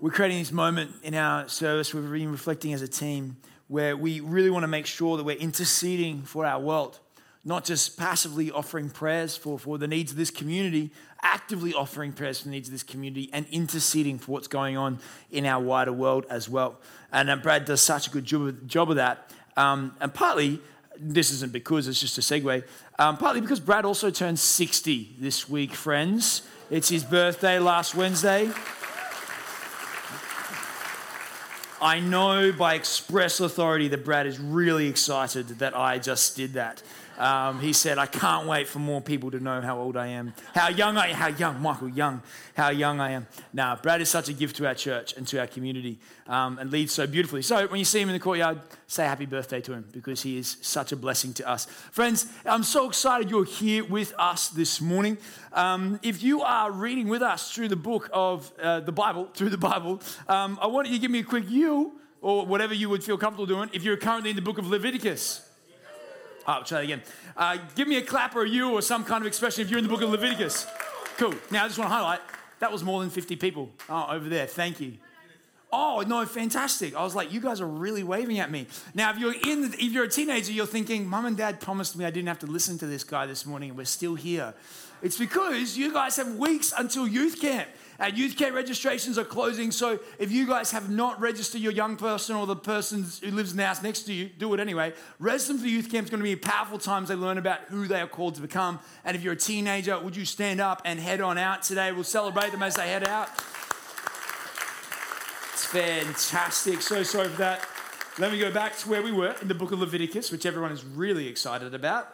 We're creating this moment in our service. We've been reflecting as a team where we really want to make sure that we're interceding for our world, not just passively offering prayers for the needs of this community, actively offering prayers for the needs of this community and interceding for what's going on in our wider world as well. And Brad does such a good job of that. And partly, this isn't because, it's just a segue, partly because Brad also turned 60 this week, friends. It's his birthday last Wednesday. I know by express authority that Brad is really excited that I just did that. He said, I can't wait for more people to know how old I am. How young I am. Now, Brad is such a gift to our church and to our community and leads so beautifully. So when you see him in the courtyard, say happy birthday to him because he is such a blessing to us. Friends, I'm so excited you're here with us this morning. If you are reading with us through the book of the Bible, I want you to give me a quick you or whatever you would feel comfortable doing if you're currently in the book of Leviticus. I'll try that again. Give me a clap or a you or some kind of expression if you're in the book of Leviticus. Cool. Now, I just want to highlight, that was more than 50 people over there. Thank you. Oh, no, fantastic. I was like, you guys are really waving at me. Now, if you're a teenager, you're thinking, Mum and Dad promised me I didn't have to listen to this guy this morning, and we're still here. It's because you guys have weeks until youth camp. And youth camp registrations are closing, so if you guys have not registered your young person or the person who lives in the house next to you, do it anyway. Residents of youth camp is going to be powerful times they learn about who they are called to become. And if you're a teenager, would you stand up and head on out today? We'll celebrate them as they head out. It's fantastic. So sorry for that. Let me go back to where we were in the book of Leviticus, which everyone is really excited about.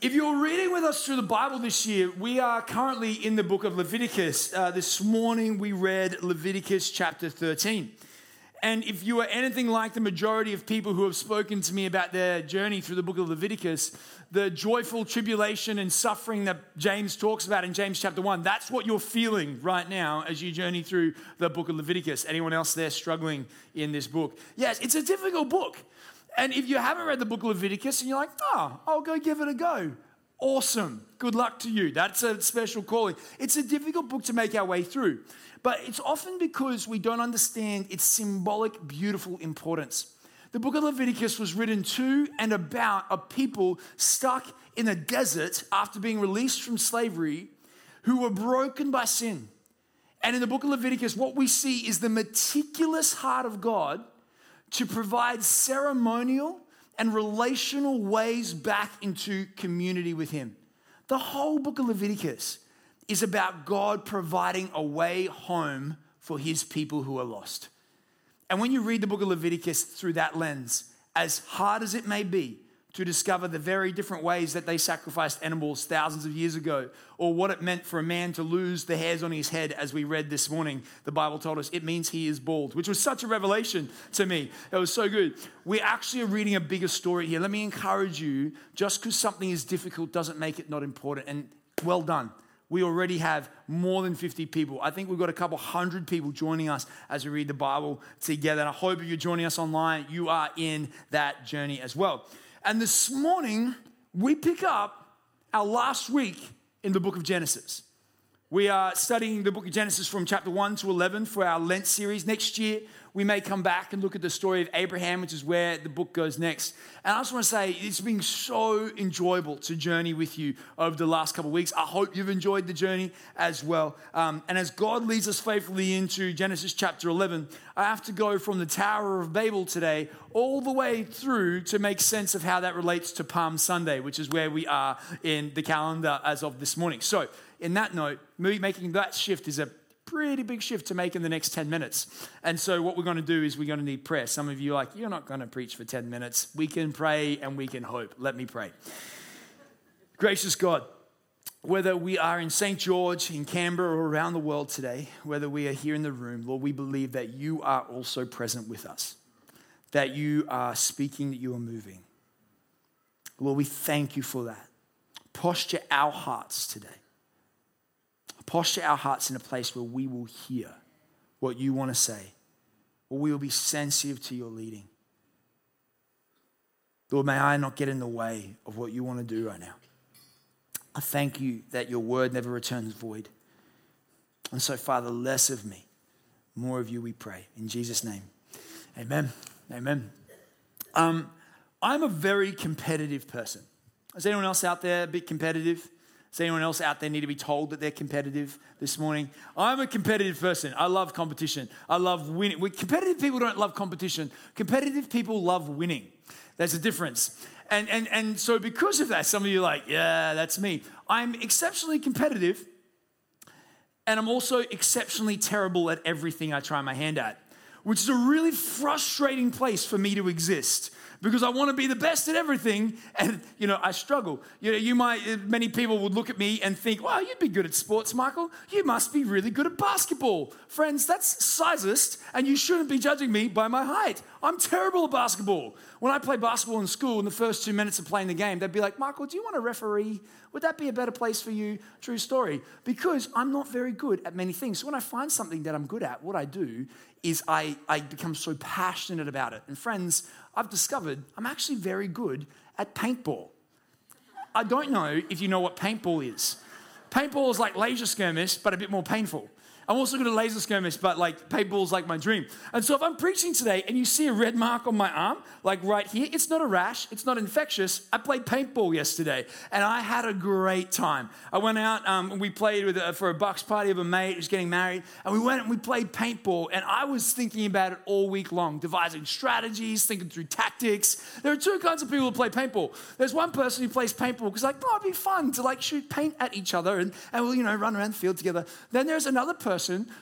If you're reading with us through the Bible this year, we are currently in the book of Leviticus. This morning we read Leviticus chapter 13. And if you are anything like the majority of people who have spoken to me about their journey through the book of Leviticus, the joyful tribulation and suffering that James talks about in James chapter 1, that's what you're feeling right now as you journey through the book of Leviticus. Anyone else there struggling in this book? Yes, it's a difficult book. And if you haven't read the book of Leviticus and you're like, I'll go give it a go. Awesome. Good luck to you. That's a special calling. It's a difficult book to make our way through. But it's often because we don't understand its symbolic, beautiful importance. The book of Leviticus was written to and about a people stuck in a desert after being released from slavery who were broken by sin. And in the book of Leviticus, what we see is the meticulous heart of God to provide ceremonial and relational ways back into community with him. The whole book of Leviticus is about God providing a way home for his people who are lost. And when you read the book of Leviticus through that lens, as hard as it may be to discover the very different ways that they sacrificed animals thousands of years ago, or what it meant for a man to lose the hairs on his head, as we read this morning, the Bible told us it means he is bald, which was such a revelation to me. It was so good. We actually are reading a bigger story here. Let me encourage you, just because something is difficult doesn't make it not important. And well done. We already have more than 50 people. I think we've got a couple hundred people joining us as we read the Bible together. And I hope if you're joining us online, you are in that journey as well. And this morning, we pick up our last week in the book of Genesis. We are studying the book of Genesis from chapter 1 to 11 for our Lent series. Next year, we may come back and look at the story of Abraham, which is where the book goes next. And I just want to say, it's been so enjoyable to journey with you over the last couple of weeks. I hope you've enjoyed the journey as well. And as God leads us faithfully into Genesis chapter 11, I have to go from the Tower of Babel today all the way through to make sense of how that relates to Palm Sunday, which is where we are in the calendar as of this morning. So in that note, me making that shift is a pretty big shift to make in the next 10 minutes. And so what we're going to do is we're going to need prayer. Some of you are like, you're not going to preach for 10 minutes. We can pray and we can hope. Let me pray. Gracious God, whether we are in St. George, in Canberra, or around the world today, whether we are here in the room, Lord, we believe that you are also present with us, that you are speaking, that you are moving. Lord, we thank you for that. Posture our hearts today. Posture our hearts in a place where we will hear what you want to say, where we will be sensitive to your leading. Lord, may I not get in the way of what you want to do right now. I thank you that your word never returns void. And so, Father, less of me, more of you, we pray. In Jesus' name, amen. Amen. I'm a very competitive person. Is anyone else out there a bit competitive? Does anyone else out there need to be told that they're competitive this morning? I'm a competitive person. I love competition. I love winning. Competitive people don't love competition. Competitive people love winning. There's a difference. And so because of that, some of you are like, yeah, that's me. I'm exceptionally competitive, and I'm also exceptionally terrible at everything I try my hand at, which is a really frustrating place for me to exist, because I want to be the best at everything, and, you know, I struggle. You know, many people would look at me and think, well, you'd be good at sports, Michael. You must be really good at basketball. Friends, that's sizist, and you shouldn't be judging me by my height. I'm terrible at basketball. When I played basketball in school, in the first 2 minutes of playing the game, they'd be like, Michael, do you want a referee? Would that be a better place for you? True story. Because I'm not very good at many things. So when I find something that I'm good at, what I do is I become so passionate about it. And friends, I've discovered I'm actually very good at paintball. I don't know if you know what paintball is. Paintball is like laser skirmish, but a bit more painful. I'm also good at laser skirmish, but like paintball is like my dream. And so if I'm preaching today and you see a red mark on my arm, like right here, it's not a rash, it's not infectious. I played paintball yesterday and I had a great time. I went out and we played for a bucks party of a mate who's getting married, and we went and we played paintball, and I was thinking about it all week long, devising strategies, thinking through tactics. There are two kinds of people who play paintball. There's one person who plays paintball because like, oh, it'd be fun to like shoot paint at each other and we'll, you know, run around the field together. Then there's another person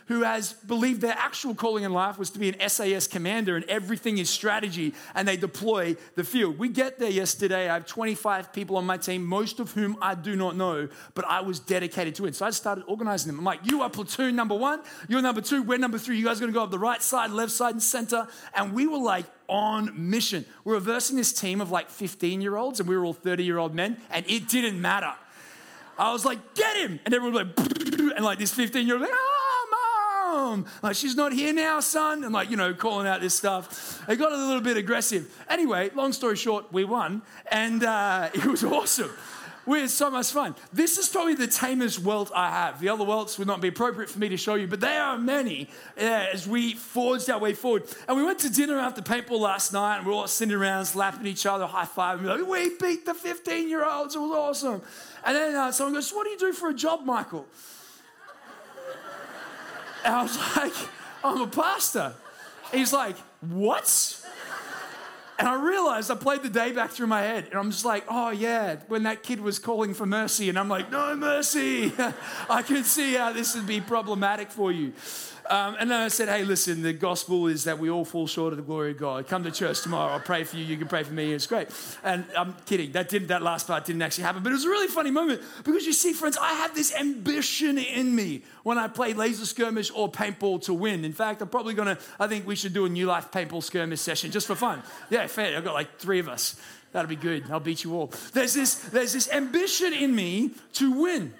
who has believed their actual calling in life was to be an SAS commander, and everything is strategy, and they deploy the field. We get there yesterday. I have 25 people on my team, most of whom I do not know, but I was dedicated to it. So I started organizing them. I'm like, you are platoon number 1, you're number 2, we're number 3. You guys are going to go up the right side, left side, and center. And we were like on mission. We're reversing this team of like 15-year-olds, and we were all 30-year-old men, and it didn't matter. I was like, get him! And everyone was like, and like this 15-year-old was like, Mom! Like, she's not here now, son. And like, you know, calling out this stuff. It got a little bit aggressive. Anyway, long story short, we won. And it was awesome. We had so much fun. This is probably the tamest welt I have. The other welts would not be appropriate for me to show you, but they are many as we forged our way forward. And we went to dinner after paintball last night, and we were all sitting around, slapping each other, high-fiving. We're like, we beat the 15-year-olds. It was awesome. And then someone goes, what do you do for a job, Michael? And I was like, I'm a pastor. He's like, what? And I realized I played the day back through my head. And I'm just like, oh, yeah, when that kid was calling for mercy. And I'm like, no mercy. I could see how this would be problematic for you. And then I said, hey, listen, the gospel is that we all fall short of the glory of God. Come to church tomorrow. I'll pray for you. You can pray for me. It's great. And I'm kidding. That last part didn't actually happen. But it was a really funny moment because, you see, friends, I had this ambition in me when I played laser skirmish or paintball to win. In fact, I think we should do a New Life paintball skirmish session just for fun. Yeah, fair. I've got like 3 of us. That'll be good. I'll beat you all. There's this ambition in me to win.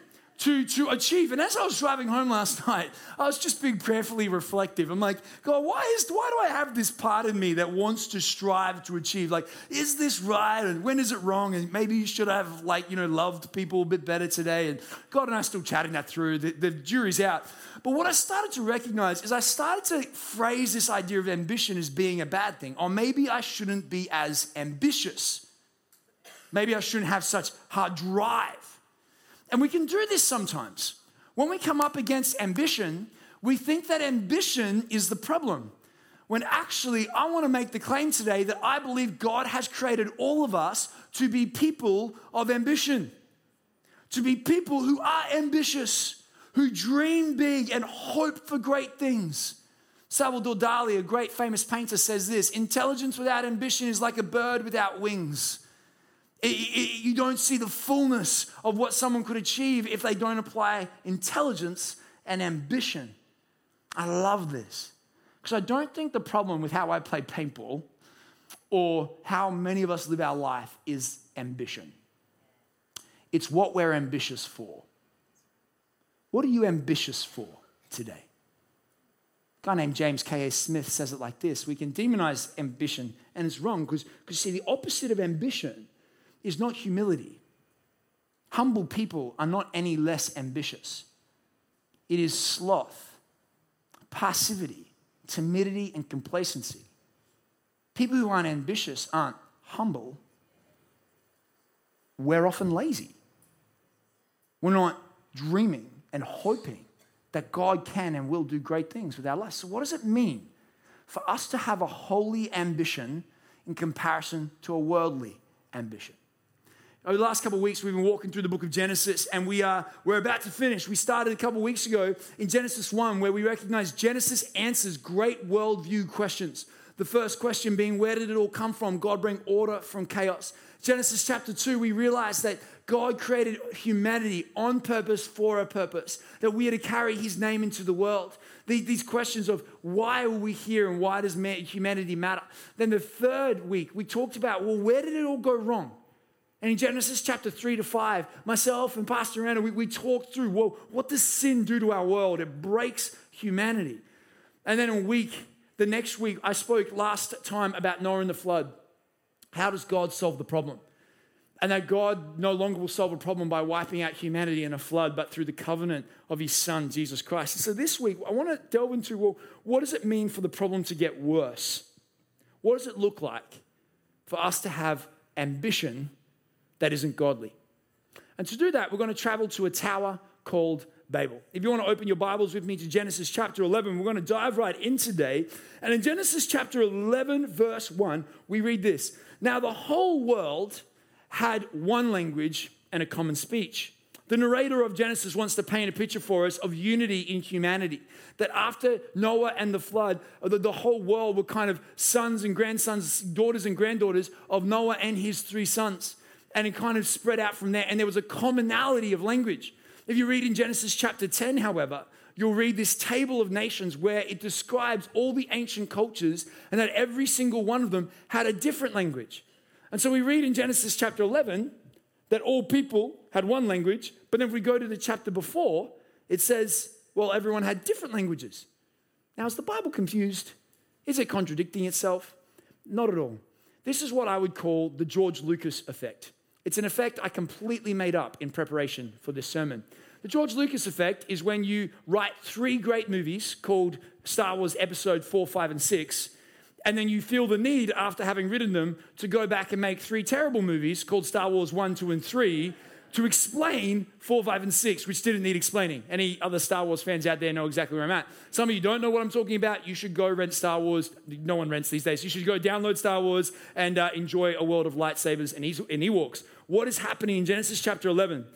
To achieve. And as I was driving home last night, I was just being prayerfully reflective. I'm like, God, why do I have this part in me that wants to strive to achieve? Like, is this right? And when is it wrong? And maybe should I have, like, you know, loved people a bit better today? And God and I are still chatting that through. The jury's out. But what I started to recognize is I started to phrase this idea of ambition as being a bad thing, or maybe I shouldn't be as ambitious. Maybe I shouldn't have such hard drive. And we can do this sometimes. When we come up against ambition, we think that ambition is the problem. When actually, I want to make the claim today that I believe God has created all of us to be people of ambition, to be people who are ambitious, who dream big and hope for great things. Salvador Dali, a great famous painter, says this: intelligence without ambition is like a bird without wings. You don't see the fullness of what someone could achieve if they don't apply intelligence and ambition. I love this because I don't think the problem with how I play paintball or how many of us live our life is ambition. It's what we're ambitious for. What are you ambitious for today? A guy named James K.A. Smith says it like this: we can demonize ambition, and it's wrong because you see, the opposite of ambition is not humility. Humble people are not any less ambitious. It is sloth, passivity, timidity and complacency. People who aren't ambitious, aren't humble. We're often lazy. We're not dreaming and hoping that God can and will do great things with our lives. So what does it mean for us to have a holy ambition in comparison to a worldly ambition? Over the last couple of weeks, we've been walking through the book of Genesis, and we're about to finish. We started a couple of weeks ago in Genesis 1, where we recognize Genesis answers great worldview questions. The first question being, where did it all come from? God bring order from chaos. Genesis chapter 2, we realize that God created humanity on purpose for a purpose, that we are to carry his name into the world. These questions of why are we here and why does humanity matter? Then the third week, we talked about, well, where did it all go wrong? And in Genesis chapter 3 to 5, myself and Pastor Anna, we talked through, well, what does sin do to our world? It breaks humanity. And then the next week, I spoke last time about Noah and the flood. How does God solve the problem? And that God no longer will solve a problem by wiping out humanity in a flood, but through the covenant of his son, Jesus Christ. So this week, I want to delve into, well, what does it mean for the problem to get worse? What does it look like for us to have ambition that isn't godly? And to do that, we're going to travel to a tower called Babel. If you want to open your Bibles with me to Genesis chapter 11, we're going to dive right in today. And in Genesis chapter 11, verse 1, we read this. Now the whole world had one language and a common speech. The narrator of Genesis wants to paint a picture for us of unity in humanity. That after Noah and the flood, the whole world were kind of sons and grandsons, daughters and granddaughters of Noah and his 3 sons. And it kind of spread out from there. And there was a commonality of language. If you read in Genesis chapter 10, however, you'll read this table of nations where it describes all the ancient cultures and that every single one of them had a different language. And so we read in Genesis chapter 11 that all people had one language, but then if we go to the chapter before, it says, well, everyone had different languages. Now, is the Bible confused? Is it contradicting itself? Not at all. This is what I would call the George Lucas effect. It's an effect I completely made up in preparation for this sermon. The George Lucas effect is when you write 3 great movies called Star Wars Episode 4, 5, and 6, and then you feel the need, after having written them, to go back and make 3 terrible movies called Star Wars 1, 2, and 3 to explain 4, 5, and 6, which didn't need explaining. Any other Star Wars fans out there know exactly where I'm at. Some of you don't know what I'm talking about. You should go rent Star Wars. No one rents these days. You should go download Star Wars and enjoy a world of lightsabers and Ewoks. What is happening in Genesis chapter 11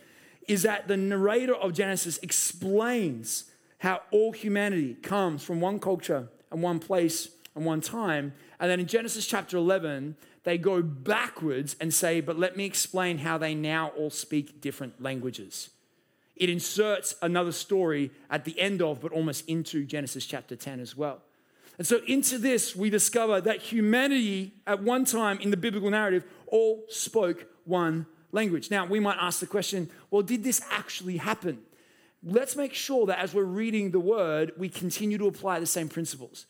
is that the narrator of Genesis explains how all humanity comes from one culture and one place and one time. And then in Genesis chapter 11, they go backwards and say, but let me explain how they now all speak different languages. It inserts another story at the end of, but almost into Genesis chapter 10 as well. And so into this, we discover that humanity at one time in the biblical narrative all spoke one language. Now, we might ask the question, well, did this actually happen? Let's make sure that as we're reading the word, we continue to apply the same principles.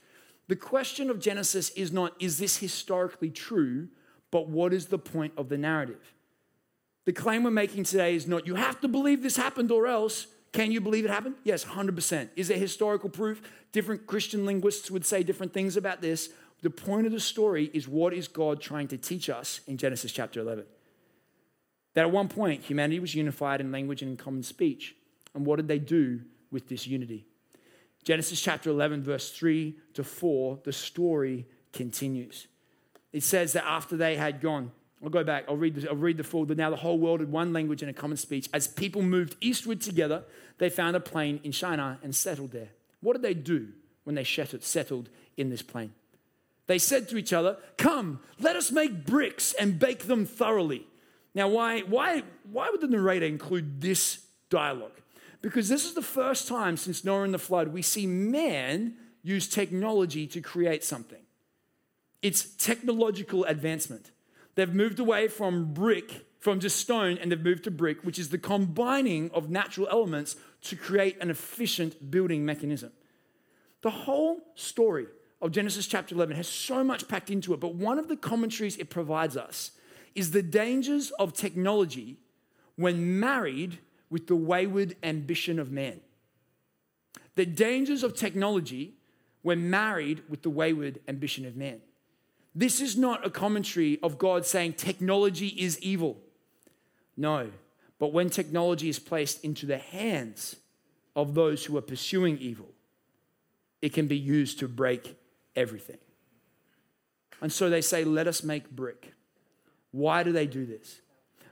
The question of Genesis is not, is this historically true, but what is the point of the narrative? The claim we're making today is not, you have to believe this happened or else. Can you believe it happened? Yes, 100%. Is there historical proof? Different Christian linguists would say different things about this. The point of the story is, what is God trying to teach us in Genesis chapter 11? That at one point, humanity was unified in language and in common speech. And what did they do with this unity? Genesis chapter 11, verse 3 to 4, the story continues. It says that after they had gone, I'll go back, I'll read the full. Now the whole world had one language and a common speech. As people moved eastward together, they found a plain in Shinar and settled there. What did they do when they settled in this plain? They said to each other, come, let us make bricks and bake them thoroughly. Now, why would the narrator include this dialogue? Because this is the first time since Noah and the flood we see man use technology to create something. It's technological advancement. They've moved away from just stone, and they've moved to brick, which is the combining of natural elements to create an efficient building mechanism. The whole story of Genesis chapter 11 has so much packed into it, but one of the commentaries it provides us is the dangers of technology when married with the wayward ambition of man. The dangers of technology we're married with the wayward ambition of man. This is not a commentary of God saying technology is evil. No, but when technology is placed into the hands of those who are pursuing evil, it can be used to break everything. And so they say, let us make brick. Why do they do this?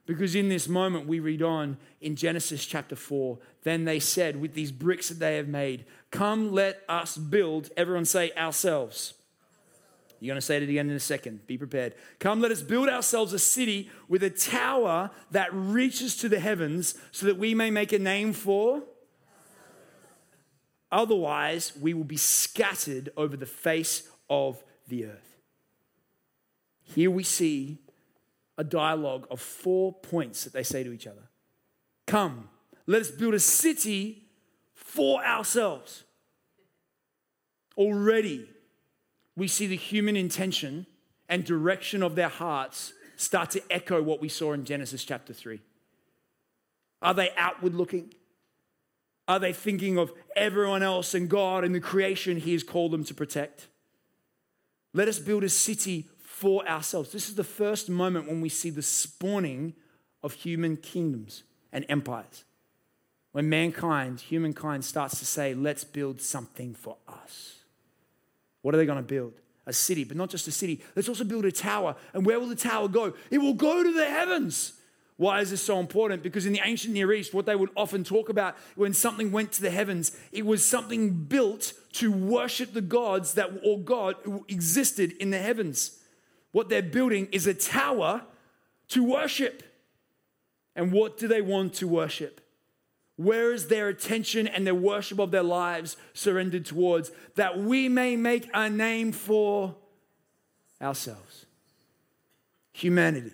Because in this moment, we read on in Genesis chapter 4, then they said, with these bricks that they have made, come let us build, everyone say ourselves. You're going to say it again in a second. Be prepared. Come, let us build ourselves a city with a tower that reaches to the heavens so that we may make a name for. Otherwise, we will be scattered over the face of the earth. Here we see a dialogue of 4 points that they say to each other. Come, let us build a city for ourselves. Already, we see the human intention and direction of their hearts start to echo what we saw in Genesis chapter 3. Are they outward looking? Are they thinking of everyone else and God and the creation he has called them to protect? Let us build a city for ourselves. This is the first moment when we see the spawning of human kingdoms and empires. When humankind starts to say, let's build something for us. What are they going to build? A city, but not just a city. Let's also build a tower. And where will the tower go? It will go to the heavens. Why is this so important? Because in the ancient Near East, what they would often talk about when something went to the heavens, it was something built to worship the gods that or God who existed in the heavens. What they're building is a tower to worship. And what do they want to worship? Where is their attention and their worship of their lives surrendered towards? That we may make a name for ourselves. Humanity,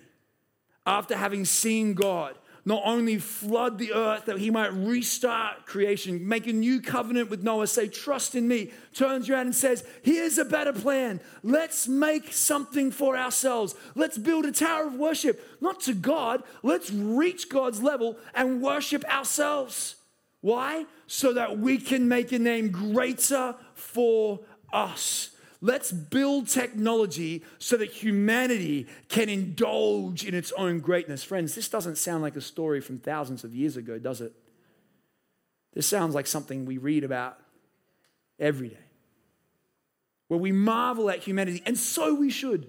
after having seen God not only flood the earth that he might restart creation, make a new covenant with Noah, say, trust in me, turns around and says, here's a better plan. Let's make something for ourselves. Let's build a tower of worship, not to God. Let's reach God's level and worship ourselves. Why? So that we can make a name greater for us. Let's build technology so that humanity can indulge in its own greatness. Friends, this doesn't sound like a story from thousands of years ago, does it? This sounds like something we read about every day, where we marvel at humanity, and so we should.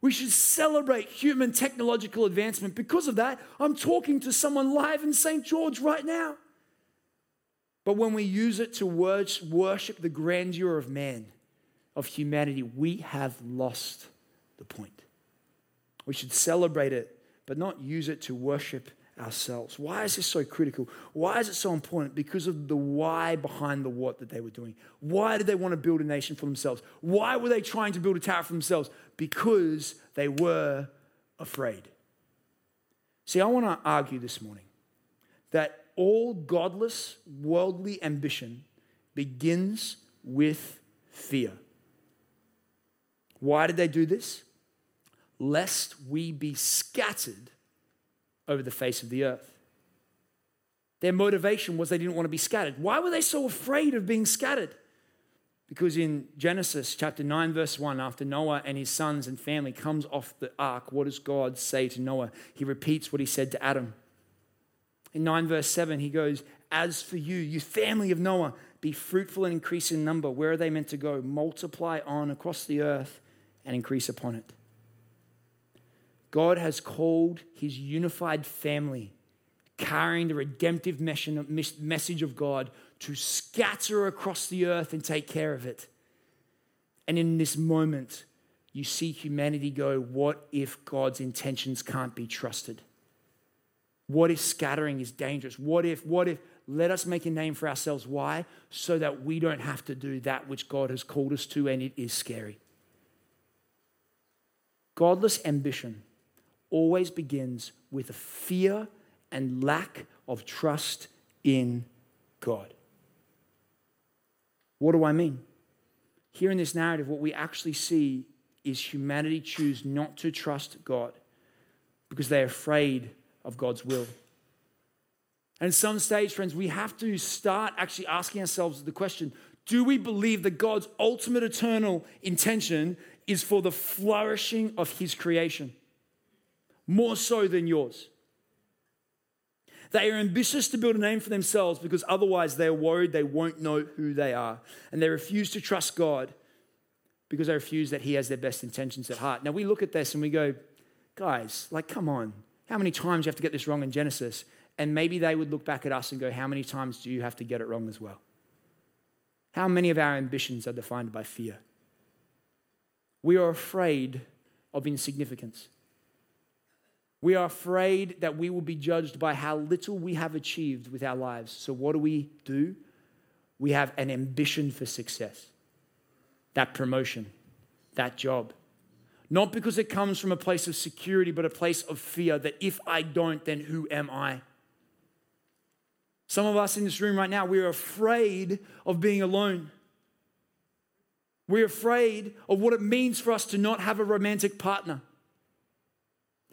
We should celebrate human technological advancement. Because of that, I'm talking to someone live in St. George right now. But when we use it to worship the grandeur of man, of humanity, we have lost the point. We should celebrate it, but not use it to worship ourselves. Why is this so critical? Why is it so important? Because of the why behind the what that they were doing. Why did they want to build a nation for themselves? Why were they trying to build a tower for themselves? Because they were afraid. See, I want to argue this morning that all godless, worldly ambition begins with fear. Why did they do this? Lest we be scattered over the face of the earth. Their motivation was they didn't want to be scattered. Why were they so afraid of being scattered? Because in Genesis chapter 9, verse 1, after Noah and his sons and family comes off the ark, what does God say to Noah? He repeats what he said to Adam. In 9, verse 7, he goes, as for you, you family of Noah, be fruitful and increase in number. Where are they meant to go? Multiply on across the earth and increase upon it. God has called his unified family, carrying the redemptive message of God, to scatter across the earth and take care of it. And in this moment, you see humanity go, what if God's intentions can't be trusted? What if scattering is dangerous? What if, let us make a name for ourselves. Why? So that we don't have to do that which God has called us to, and it is scary. Godless ambition always begins with a fear and lack of trust in God. What do I mean? Here in this narrative, what we actually see is humanity choose not to trust God because they're afraid of God's will. And at some stage, friends, we have to start actually asking ourselves the question, Do we believe that God's ultimate eternal intention is for the flourishing of his creation, more so than yours? They are ambitious to build a name for themselves because otherwise they are worried they won't know who they are. And they refuse to trust God because they refuse that he has their best intentions at heart. Now, we look at this and we go, guys, like, come on. How many times do you have to get this wrong in Genesis? And maybe they would look back at us and go, how many times do you have to get it wrong as well? How many of our ambitions are defined by fear? We are afraid of insignificance. We are afraid that we will be judged by how little we have achieved with our lives. So what do? We have an ambition for success, that promotion, that job. Not because it comes from a place of security, but a place of fear that if I don't, then who am I? Some of us in this room right now, we are afraid of being alone. We're afraid of what it means for us to not have a romantic partner.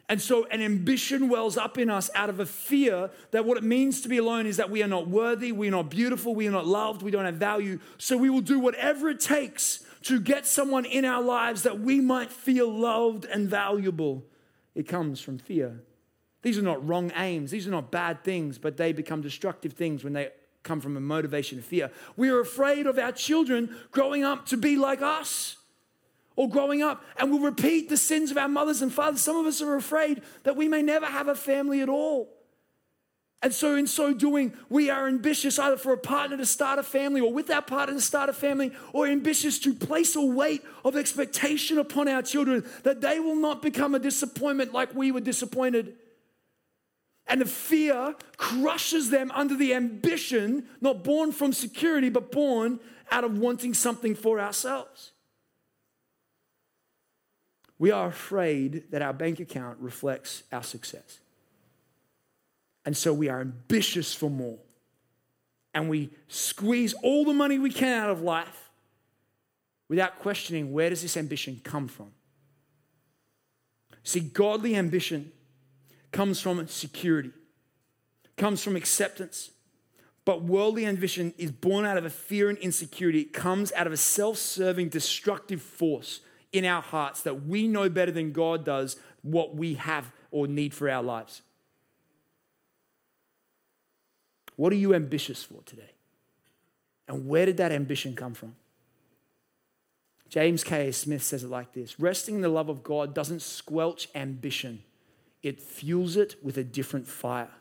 And so an ambition wells up in us out of a fear that what it means to be alone is that we are not worthy, we are not beautiful, we are not loved, we don't have value. So we will do whatever it takes to get someone in our lives that we might feel loved and valuable. It comes from fear. These are not wrong aims. These are not bad things, but they become destructive things when they come from a motivation of fear. We are afraid of our children growing up to be like us. Or growing up, and we'll repeat the sins of our mothers and fathers. Some of us are afraid that we may never have a family at all. And so in so doing, we are ambitious either for a partner to start a family or with our partner to start a family, or ambitious to place a weight of expectation upon our children that they will not become a disappointment like we were disappointed. And the fear crushes them under the ambition, not born from security, but born out of wanting something for ourselves. We are afraid that our bank account reflects our success. And so we are ambitious for more. And we squeeze all the money we can out of life without questioning, where does this ambition come from? See, godly ambition comes from security, comes from acceptance. But worldly ambition is born out of a fear and insecurity. It comes out of a self-serving, destructive force in our hearts that we know better than God does what we have or need for our lives. What are you ambitious for today? And where did that ambition come from? James K.A. Smith says it like this: resting in the love of God doesn't squelch ambition. It fuels it with a different fire.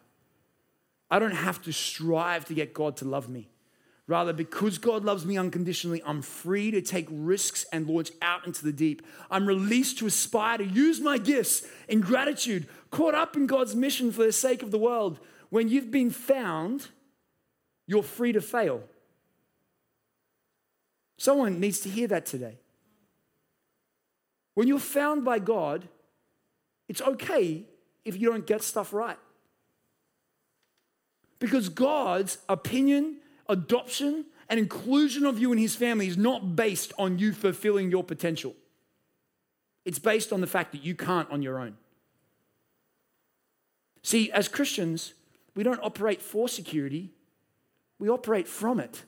I don't have to strive to get God to love me. Rather, because God loves me unconditionally, I'm free to take risks and launch out into the deep. I'm released to aspire to use my gifts in gratitude, caught up in God's mission for the sake of the world. When you've been found, you're free to fail. Someone needs to hear that today. When you're found by God, it's okay if you don't get stuff right. Because God's opinion, adoption, and inclusion of you in his family is not based on you fulfilling your potential. It's based on the fact that you can't on your own. See, as Christians, we don't operate for security. We operate from it.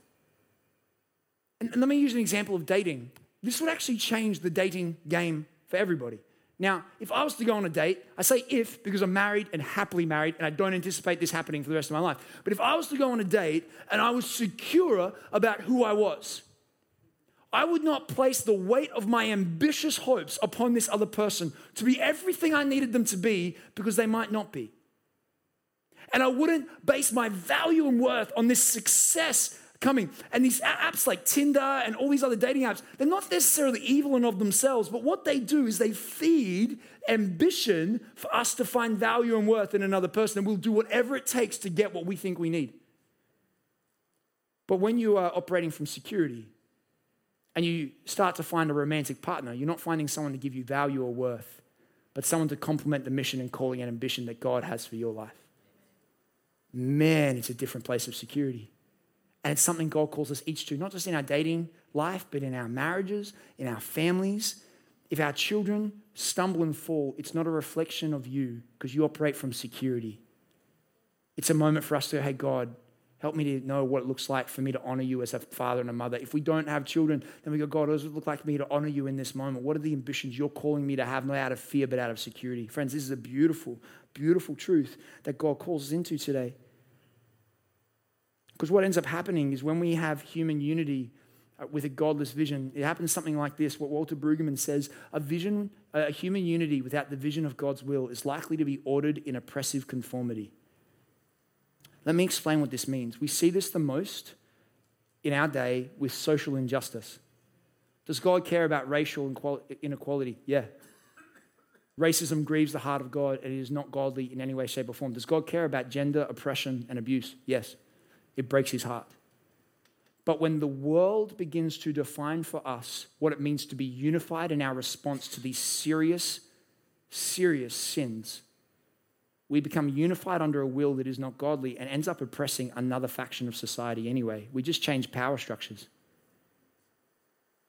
And let me use an example of dating. This would actually change the dating game for everybody. Now, if I was to go on a date, I say if because I'm married and happily married and I don't anticipate this happening for the rest of my life. But if I was to go on a date and I was secure about who I was, I would not place the weight of my ambitious hopes upon this other person to be everything I needed them to be because they might not be. And I wouldn't base my value and worth on this success coming. And these apps like Tinder and all these other dating apps, they're not necessarily evil in of themselves, but what they do is they feed ambition for us to find value and worth in another person, and we'll do whatever it takes to get what we think we need. But when you are operating from security and you start to find a romantic partner, you're not finding someone to give you value or worth, but someone to complement the mission and calling and ambition that God has for your life. Man, it's a different place of security. And it's something God calls us each to, not just in our dating life, but in our marriages, in our families. If our children stumble and fall, it's not a reflection of you because you operate from security. It's a moment for us to go, hey, God, Help me to know what it looks like for me to honor you as a father and a mother. If we don't have children, then we go, God, what does it look like for me to honor you in this moment? What are the ambitions you're calling me to have, not out of fear, but out of security? Friends, this is a beautiful, beautiful truth that God calls us into today. Because what ends up happening is when we have human unity with a godless vision, it happens something like this, what Walter Brueggemann says, a human unity without the vision of God's will is likely to be ordered in oppressive conformity. Let me explain what this means. We see this the most in our day with social injustice. Does God care about racial inequality? Yeah. Racism grieves the heart of God and it is not godly in any way, shape, or form. Does God care about gender, oppression, and abuse? Yes. It breaks his heart. But when the world begins to define for us what it means to be unified in our response to these serious, serious sins, we become unified under a will that is not godly and ends up oppressing another faction of society anyway. We just change power structures.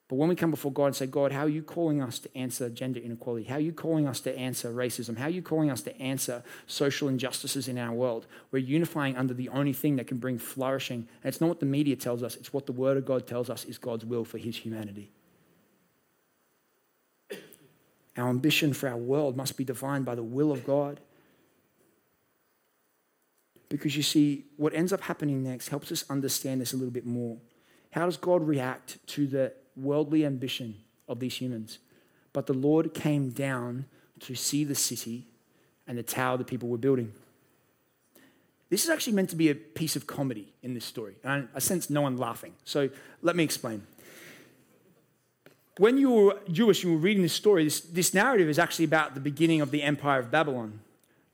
But when we come before God and say, God, how are you calling us to answer gender inequality? How are you calling us to answer racism? How are you calling us to answer social injustices in our world? We're unifying under the only thing that can bring flourishing. And it's not what the media tells us. It's what the Word of God tells us is God's will for his humanity. Our ambition for our world must be defined by the will of God. Because you see, what ends up happening next helps us understand this a little bit more. How does God react to the worldly ambition of these humans? But the Lord came down to see the city and the tower the people were building. This is actually meant to be a piece of comedy in this story. And I sense no one laughing. So let me explain. When you were Jewish, you were reading this story, this narrative is actually about the beginning of the Empire of Babylon.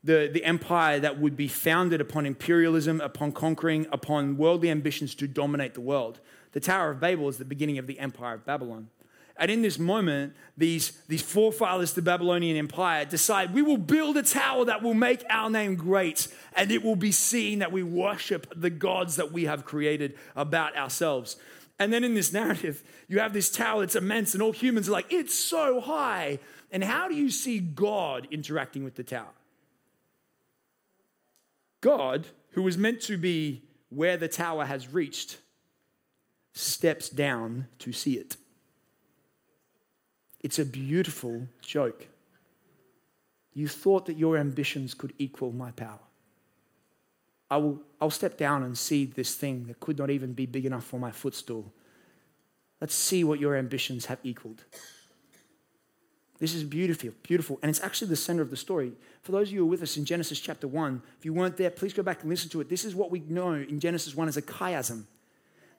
The empire that would be founded upon imperialism, upon conquering, upon worldly ambitions to dominate the world. The Tower of Babel is the beginning of the Empire of Babylon. And in this moment, these forefathers to the Babylonian Empire decide, we will build a tower that will make our name great, and it will be seen that we worship the gods that we have created about ourselves. And then in this narrative, you have this tower that's immense, and all humans are like, it's so high. And how do you see God interacting with the tower? God, who was meant to be where the tower has reached, steps down to see it. It's a beautiful joke. You thought that your ambitions could equal my power. I'll step down and see this thing that could not even be big enough for my footstool. Let's see what your ambitions have equaled. This is beautiful, beautiful. And it's actually the center of the story. For those of you who are with us in Genesis chapter 1, if you weren't there, please go back and listen to it. This is what we know in Genesis 1 as a chiasm.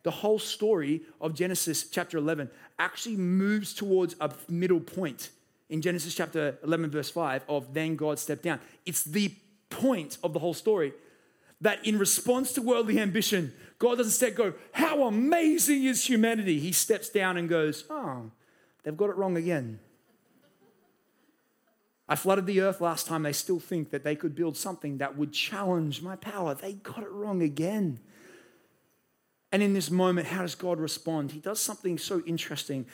The whole story of Genesis chapter 11 actually moves towards a middle point in Genesis chapter 11, verse 5 of then God stepped down. It's the point of the whole story that in response to worldly ambition, God doesn't go, how amazing is humanity? He steps down and goes, oh, they've got it wrong again. I flooded the earth last time. They still think that they could build something that would challenge my power. They got it wrong again. And in this moment, how does God respond? He does something so interesting.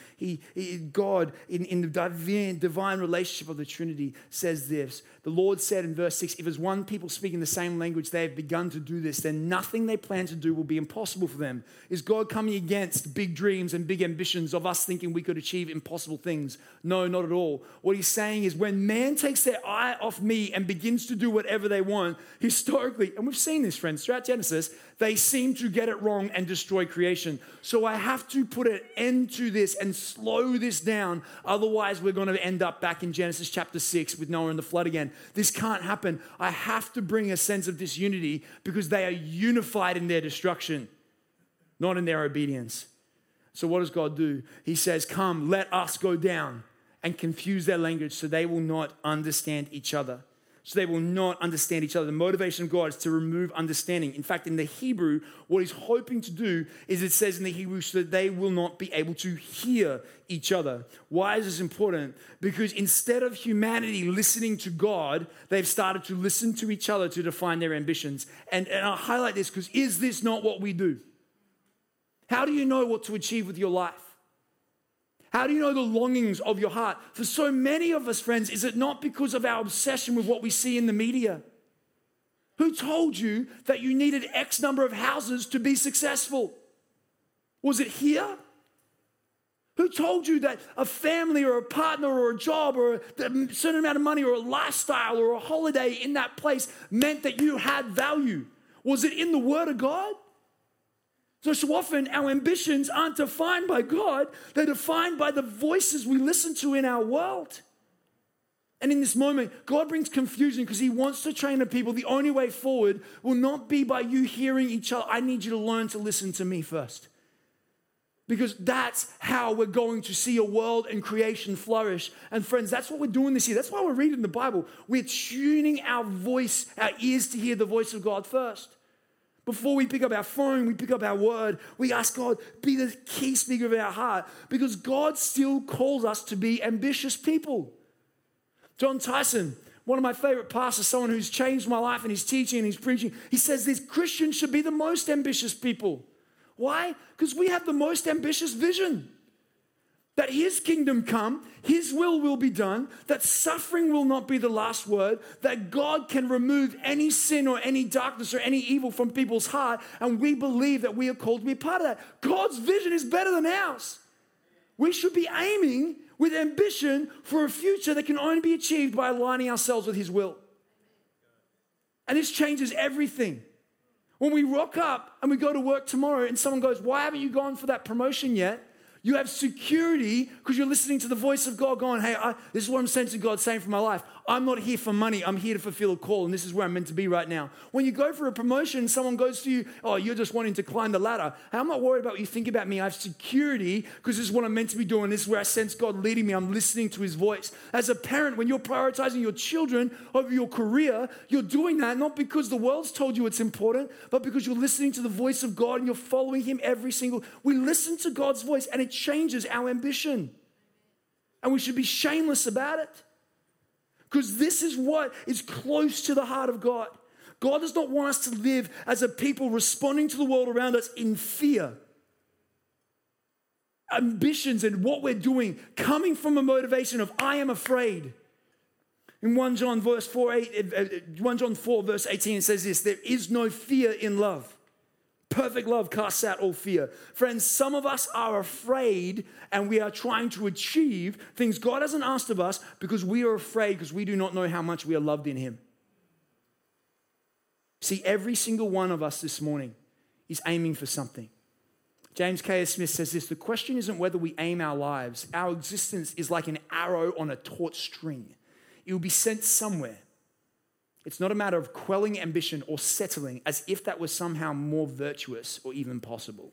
God, in the divine relationship of the Trinity, says this. The Lord said in verse 6, if as one people speaking the same language, they have begun to do this, then nothing they plan to do will be impossible for them. Is God coming against big dreams and big ambitions of us thinking we could achieve impossible things? No, not at all. What he's saying is when man takes their eye off me and begins to do whatever they want, historically, and we've seen this, friends, throughout Genesis, they seem to get it wrong and destroy creation. So I have to put an end to this and slow this down. Otherwise, we're going to end up back in Genesis chapter 6 with Noah and the flood again. This can't happen. I have to bring a sense of disunity because they are unified in their destruction, not in their obedience. So what does God do? He says, come, let us go down and confuse their language so they will not understand each other. So they will not understand each other. The motivation of God is to remove understanding. In fact, in the Hebrew, what he's hoping to do is it says in the Hebrew, so that they will not be able to hear each other. Why is this important? Because instead of humanity listening to God, they've started to listen to each other to define their ambitions. And I'll highlight this because is this not what we do? How do you know what to achieve with your life? How do you know the longings of your heart? For so many of us, friends, is it not because of our obsession with what we see in the media? Who told you that you needed X number of houses to be successful? Was it here? Who told you that a family or a partner or a job or a certain amount of money or a lifestyle or a holiday in that place meant that you had value? Was it in the Word of God? So often our ambitions aren't defined by God. They're defined by the voices we listen to in our world. And in this moment, God brings confusion because he wants to train the people. The only way forward will not be by you hearing each other. I need you to learn to listen to me first. Because that's how we're going to see a world and creation flourish. And friends, that's what we're doing this year. That's why we're reading the Bible. We're tuning our voice, our ears to hear the voice of God first. Before we pick up our phone, we pick up our word. We ask God, be the key speaker of our heart. Because God still calls us to be ambitious people. John Tyson, one of my favorite pastors, someone who's changed my life in his teaching and his preaching, he says this, Christians should be the most ambitious people. Why? Because we have the most ambitious vision. That his kingdom come, his will be done, that suffering will not be the last word, that God can remove any sin or any darkness or any evil from people's heart, and we believe that we are called to be part of that. God's vision is better than ours. We should be aiming with ambition for a future that can only be achieved by aligning ourselves with his will. And this changes everything. When we rock up and we go to work tomorrow and someone goes, why haven't you gone for that promotion yet? You have security because you're listening to the voice of God going, hey, this is what I'm sensing God saying for my life. I'm not here for money. I'm here to fulfill a call, and this is where I'm meant to be right now. When you go for a promotion, someone goes to you, oh, you're just wanting to climb the ladder. Hey, I'm not worried about what you think about me. I have security because this is what I'm meant to be doing. This is where I sense God leading me. I'm listening to his voice. As a parent, when you're prioritizing your children over your career, you're doing that not because the world's told you it's important, but because you're listening to the voice of God and you're following him every single. We listen to God's voice, and it changes our ambition. And we should be shameless about it. Because this is what is close to the heart of God. God does not want us to live as a people responding to the world around us in fear. Ambitions and what we're doing coming from a motivation of, I am afraid. In 1 John 4, verse 18, it says this, there is no fear in love. Perfect love casts out all fear. Friends, some of us are afraid and we are trying to achieve things God hasn't asked of us because we are afraid because we do not know how much we are loved in him. See, every single one of us this morning is aiming for something. James K.A. Smith says this, the question isn't whether we aim our lives. Our existence is like an arrow on a taut string. It will be sent somewhere. It's not a matter of quelling ambition or settling as if that was somehow more virtuous or even possible.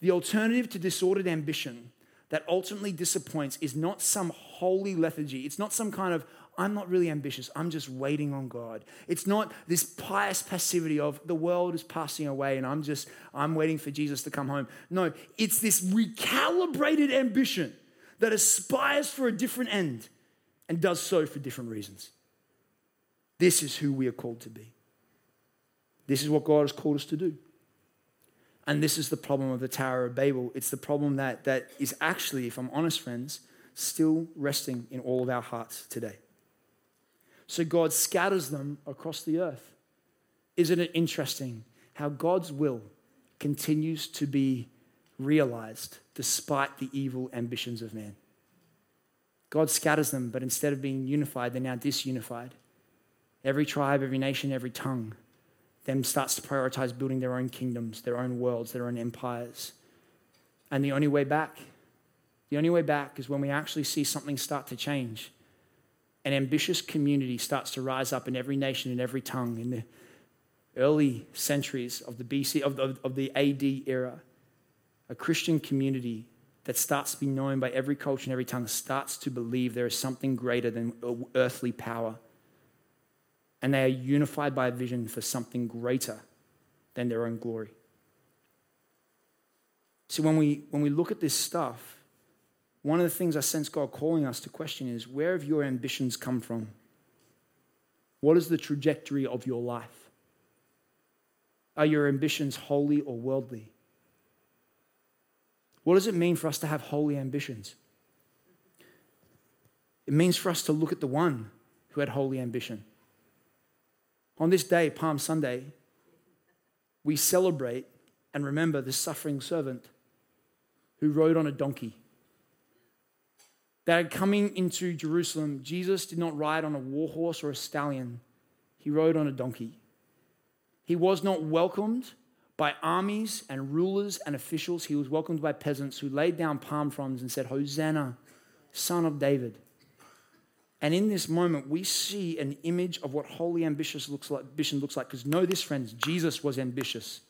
The alternative to disordered ambition that ultimately disappoints is not some holy lethargy. It's not some kind of, I'm not really ambitious, I'm just waiting on God. It's not this pious passivity of the world is passing away and I'm waiting for Jesus to come home. No, it's this recalibrated ambition that aspires for a different end and does so for different reasons. This is who we are called to be. This is what God has called us to do. And this is the problem of the Tower of Babel. It's the problem that is actually, if I'm honest, friends, still resting in all of our hearts today. So God scatters them across the earth. Isn't it interesting how God's will continues to be realized despite the evil ambitions of man? God scatters them, but instead of being unified, they're now disunified. Every tribe, every nation, every tongue, them starts to prioritize building their own kingdoms, their own worlds, their own empires. And the only way back is when we actually see something start to change. An ambitious community starts to rise up in every nation and every tongue in the early centuries of the AD era. A Christian community that starts to be known by every culture and every tongue starts to believe there is something greater than earthly power. And they are unified by a vision for something greater than their own glory. So when we look at this stuff, one of the things I sense God calling us to question is, where have your ambitions come from? What is the trajectory of your life? Are your ambitions holy or worldly? What does it mean for us to have holy ambitions? It means for us to look at the one who had holy ambition. On this day, Palm Sunday, we celebrate and remember the suffering servant who rode on a donkey. That coming into Jerusalem, Jesus did not ride on a war horse or a stallion. He rode on a donkey. He was not welcomed by armies and rulers and officials. He was welcomed by peasants who laid down palm fronds and said, "Hosanna, Son of David." And in this moment, we see an image of what holy ambition looks like. Because know this, friends, Jesus was ambitious.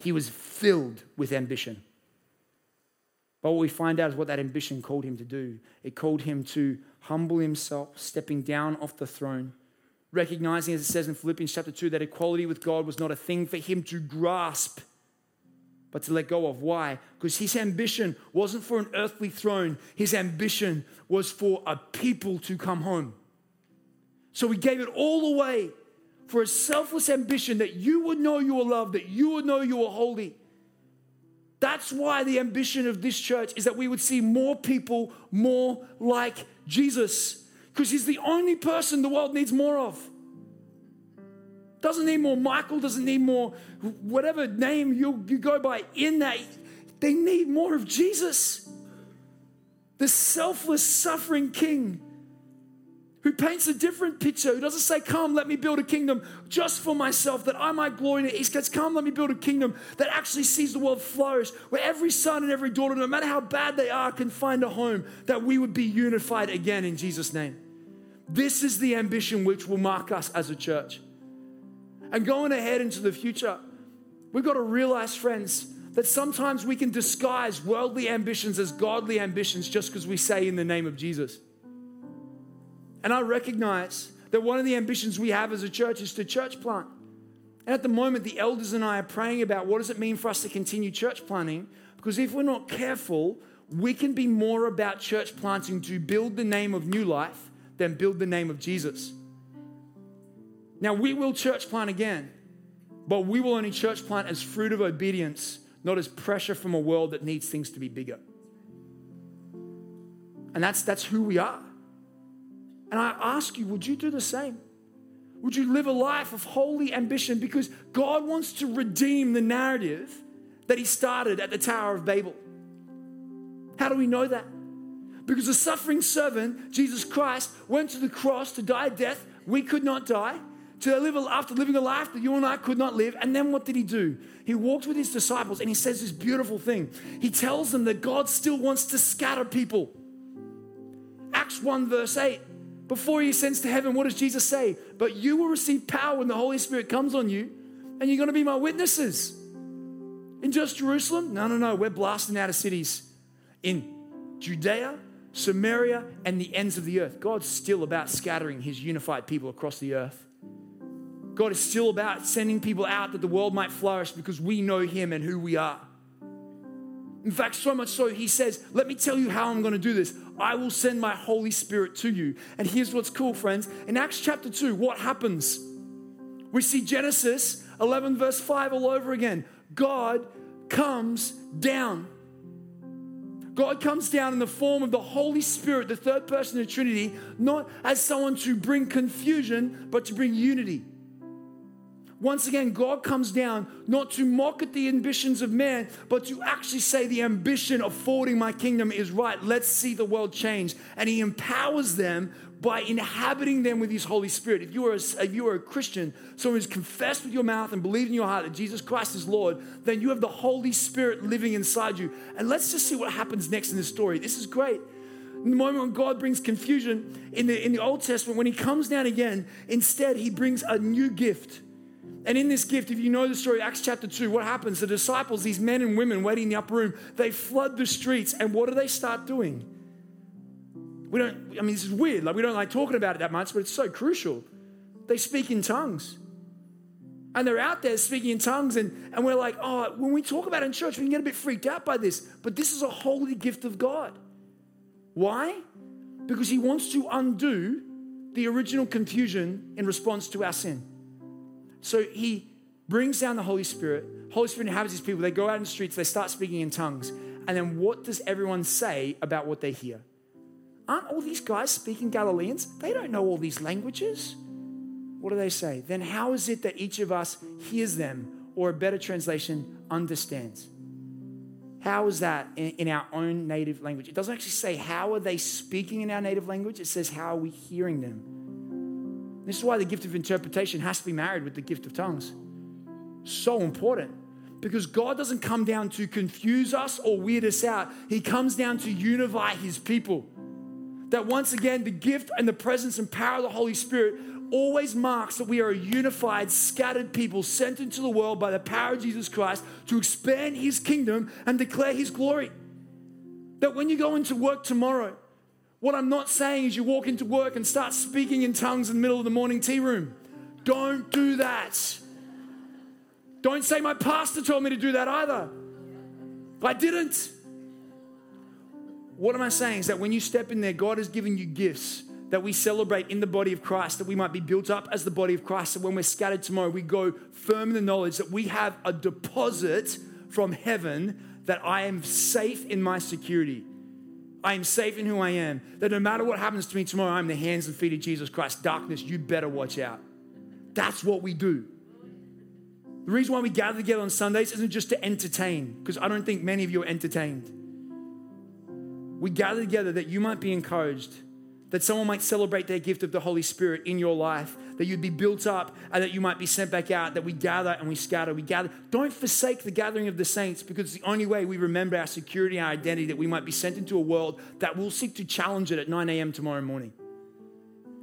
He was filled with ambition. But what we find out is what that ambition called him to do. It called him to humble himself, stepping down off the throne, recognizing, as it says in Philippians chapter 2, that equality with God was not a thing for him to grasp, but to let go of. Why? Because his ambition wasn't for an earthly throne. His ambition was for a people to come home. So he gave it all away for a selfless ambition that you would know you were loved, that you would know you were holy. That's why the ambition of this church is that we would see more people more like Jesus, because he's the only person the world needs more of. Doesn't need more Michael, doesn't need more whatever name you go by in that. They need more of Jesus, the selfless, suffering King who paints a different picture, who doesn't say, "Come, let me build a kingdom just for myself, that I might glory in it." He says, "Come, let me build a kingdom that actually sees the world flourish, where every son and every daughter, no matter how bad they are, can find a home, that we would be unified again in Jesus' name." This is the ambition which will mark us as a church. And going ahead into the future, we've got to realize, friends, that sometimes we can disguise worldly ambitions as godly ambitions just because we say "in the name of Jesus." And I recognize that one of the ambitions we have as a church is to church plant. And at the moment, the elders and I are praying about what does it mean for us to continue church planting? Because if we're not careful, we can be more about church planting to build the name of New Life than build the name of Jesus. Now, we will church plant again, but we will only church plant as fruit of obedience, not as pressure from a world that needs things to be bigger. And that's who we are. And I ask you, would you do the same? Would you live a life of holy ambition? Because God wants to redeem the narrative that he started at the Tower of Babel. How do we know that? Because the suffering servant, Jesus Christ, went to the cross to die a death we could not die, to live after living a life that you and I could not live. And then what did he do? He walked with his disciples and he says this beautiful thing. He tells them that God still wants to scatter people. Acts 1 verse 8. Before he ascends to heaven, what does Jesus say? "But you will receive power when the Holy Spirit comes on you, and you're going to be my witnesses." In just Jerusalem? No. We're blasting out of cities in Judea, Samaria, and the ends of the earth. God's still about scattering his unified people across the earth. God is still about sending people out that the world might flourish because we know him and who we are. In fact, so much so, he says, "Let me tell you how I'm going to do this. I will send my Holy Spirit to you." And here's what's cool, friends. In Acts chapter 2, what happens? We see Genesis 11 verse 5 all over again. God comes down. God comes down in the form of the Holy Spirit, the third person of the Trinity, not as someone to bring confusion, but to bring unity. Once again, God comes down not to mock at the ambitions of man, but to actually say the ambition of forwarding my kingdom is right. Let's see the world change. And he empowers them by inhabiting them with his Holy Spirit. If you are a Christian, someone who's confessed with your mouth and believed in your heart that Jesus Christ is Lord, then you have the Holy Spirit living inside you. And let's just see what happens next in this story. This is great. In the moment when God brings confusion in the Old Testament, when he comes down again, instead he brings a new gift. And in this gift, if you know the story, Acts chapter 2, what happens? The disciples, these men and women waiting in the upper room, they flood the streets. And what do they start doing? This is weird. We don't like talking about it that much, but it's so crucial. They speak in tongues. And they're out there speaking in tongues. And we're like, when we talk about it in church, we can get a bit freaked out by this. But this is a holy gift of God. Why? Because he wants to undo the original confusion in response to our sin. So he brings down the Holy Spirit. Holy Spirit inhabits his people. They go out in the streets. They start speaking in tongues. And then what does everyone say about what they hear? Aren't all these guys speaking Galileans? They don't know all these languages. What do they say? Then how is it that each of us hears them, or a better translation, understands? How is that in our own native language? It doesn't actually say how are they speaking in our native language. It says how are we hearing them. This is why the gift of interpretation has to be married with the gift of tongues. So important. Because God doesn't come down to confuse us or weird us out. He comes down to unify his people. That once again, the gift and the presence and power of the Holy Spirit always marks that we are a unified, scattered people sent into the world by the power of Jesus Christ to expand his kingdom and declare his glory. That when you go into work tomorrow, what I'm not saying is you walk into work and start speaking in tongues in the middle of the morning tea room. Don't do that. Don't say my pastor told me to do that either. I didn't. What am I saying is that when you step in there, God has given you gifts that we celebrate in the body of Christ, that we might be built up as the body of Christ, that when we're scattered tomorrow, we go firm in the knowledge that we have a deposit from heaven, that I am safe in my security. I am safe in who I am. That no matter what happens to me tomorrow, I'm the hands and feet of Jesus Christ. Darkness, you better watch out. That's what we do. The reason why we gather together on Sundays isn't just to entertain, because I don't think many of you are entertained. We gather together that you might be encouraged, that someone might celebrate their gift of the Holy Spirit in your life, that you'd be built up and that you might be sent back out, that we gather and we scatter, we gather. Don't forsake the gathering of the saints, because it's the only way we remember our security and our identity, that we might be sent into a world that will seek to challenge it at 9 a.m. tomorrow morning.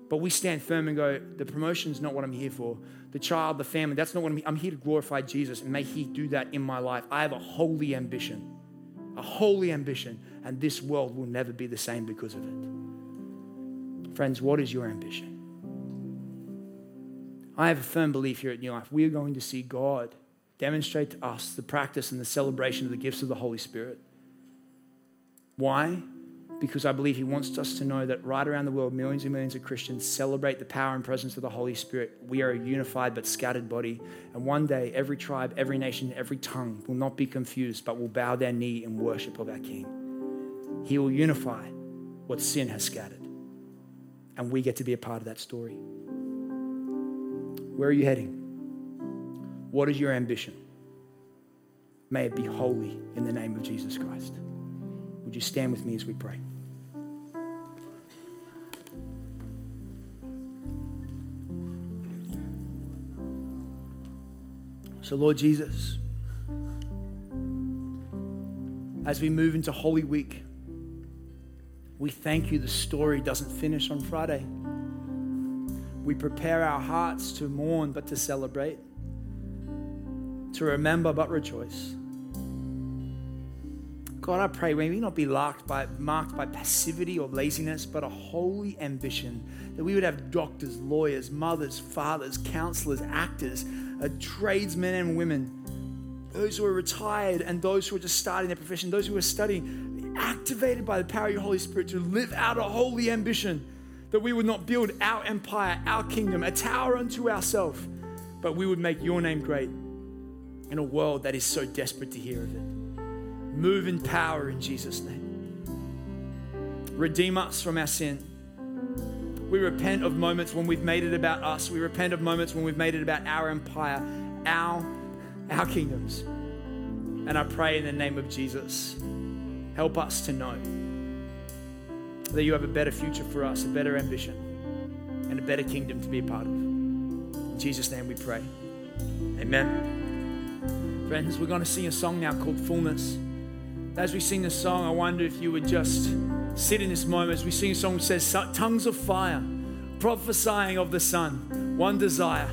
But we stand firm and go, the promotion's not what I'm here for. The child, the family, that's not what I'm here. I'm here to glorify Jesus, and may he do that in my life. I have a holy ambition, and this world will never be the same because of it. Friends, what is your ambition? I have a firm belief here at New Life. We are going to see God demonstrate to us the practice and the celebration of the gifts of the Holy Spirit. Why? Because I believe he wants us to know that right around the world, millions and millions of Christians celebrate the power and presence of the Holy Spirit. We are a unified but scattered body. And one day, every tribe, every nation, every tongue will not be confused, but will bow their knee in worship of our King. He will unify what sin has scattered. And we get to be a part of that story. Where are you heading? What is your ambition? May it be holy in the name of Jesus Christ. Would you stand with me as we pray? So, Lord Jesus, as we move into Holy Week, we thank you the story doesn't finish on Friday. We prepare our hearts to mourn but to celebrate, to remember but rejoice. God, I pray we may not be marked by passivity or laziness, but a holy ambition, that we would have doctors, lawyers, mothers, fathers, counselors, actors, tradesmen and women, those who are retired and those who are just starting their profession, those who are studying, activated by the power of your Holy Spirit to live out a holy ambition, that we would not build our empire, our kingdom, a tower unto ourselves, but we would make your name great in a world that is so desperate to hear of it. Move in power in Jesus' name. Redeem us from our sin. We repent of moments when we've made it about us. We repent of moments when we've made it about our empire, our kingdoms. And I pray in the name of Jesus, help us to know that you have a better future for us, a better ambition, and a better kingdom to be a part of. In Jesus' name we pray. Amen. Friends, we're going to sing a song now called Fullness. As we sing this song, I wonder if you would just sit in this moment as we sing a song which says, tongues of fire, prophesying of the Son, one desire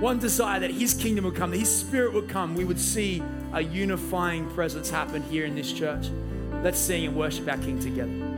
that his kingdom would come, that his spirit would come. We would see a unifying presence happen here in this church. Let's sing and worship our King together.